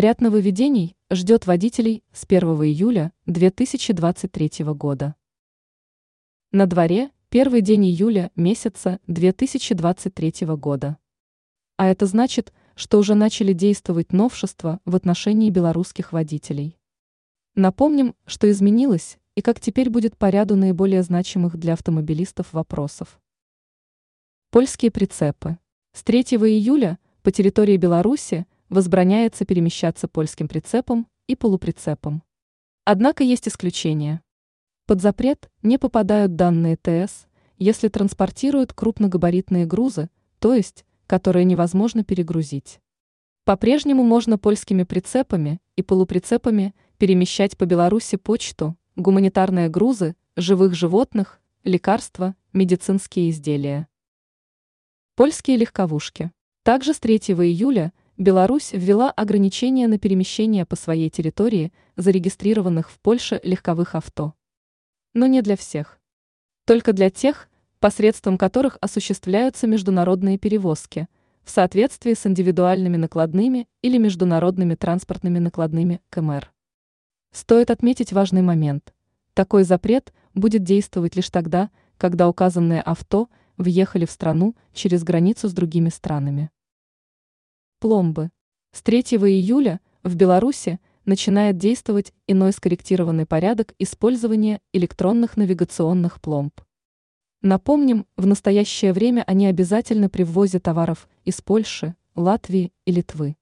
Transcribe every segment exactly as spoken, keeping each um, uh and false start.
Ряд нововведений ждет водителей с первого июля две тысячи двадцать третьего года. На дворе первый день июля месяца две тысячи двадцать третьего года. А это значит, что уже начали действовать новшества в отношении белорусских водителей. Напомним, что изменилось и как теперь будет по ряду наиболее значимых для автомобилистов вопросов. Польские прицепы. С третьего июля по территории Беларуси возбраняется перемещаться польским прицепом и полуприцепом. Однако есть исключения. Под запрет не попадают данные ТС, если транспортируют крупногабаритные грузы, то есть, которые невозможно перегрузить. По-прежнему можно польскими прицепами и полуприцепами перемещать по Беларуси почту, гуманитарные грузы, живых животных, лекарства, медицинские изделия. Польские легковушки. Также с третьего июля Беларусь ввела ограничения на перемещение по своей территории зарегистрированных в Польше легковых авто. Но не для всех. Только для тех, посредством которых осуществляются международные перевозки, в соответствии с индивидуальными накладными или международными транспортными накладными КМР. Стоит отметить важный момент. Такой запрет будет действовать лишь тогда, когда указанное авто въехали в страну через границу с другими странами. Пломбы. С третьего июля в Беларуси начинает действовать иной скорректированный порядок использования электронных навигационных пломб. Напомним, в настоящее время они обязательны при ввозе товаров из Польши, Латвии и Литвы.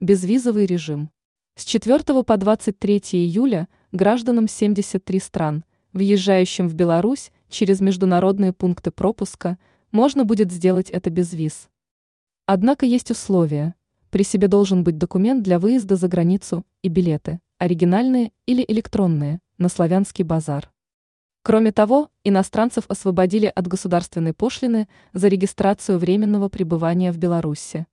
Безвизовый режим. С четвёртого по двадцать третье июля гражданам семидесяти трёх стран, въезжающим в Беларусь через международные пункты пропуска, можно будет сделать это без виз. Однако есть условия. При себе должен быть документ для выезда за границу и билеты, оригинальные или электронные, на Славянский базар. Кроме того, иностранцев освободили от государственной пошлины за регистрацию временного пребывания в Беларуси.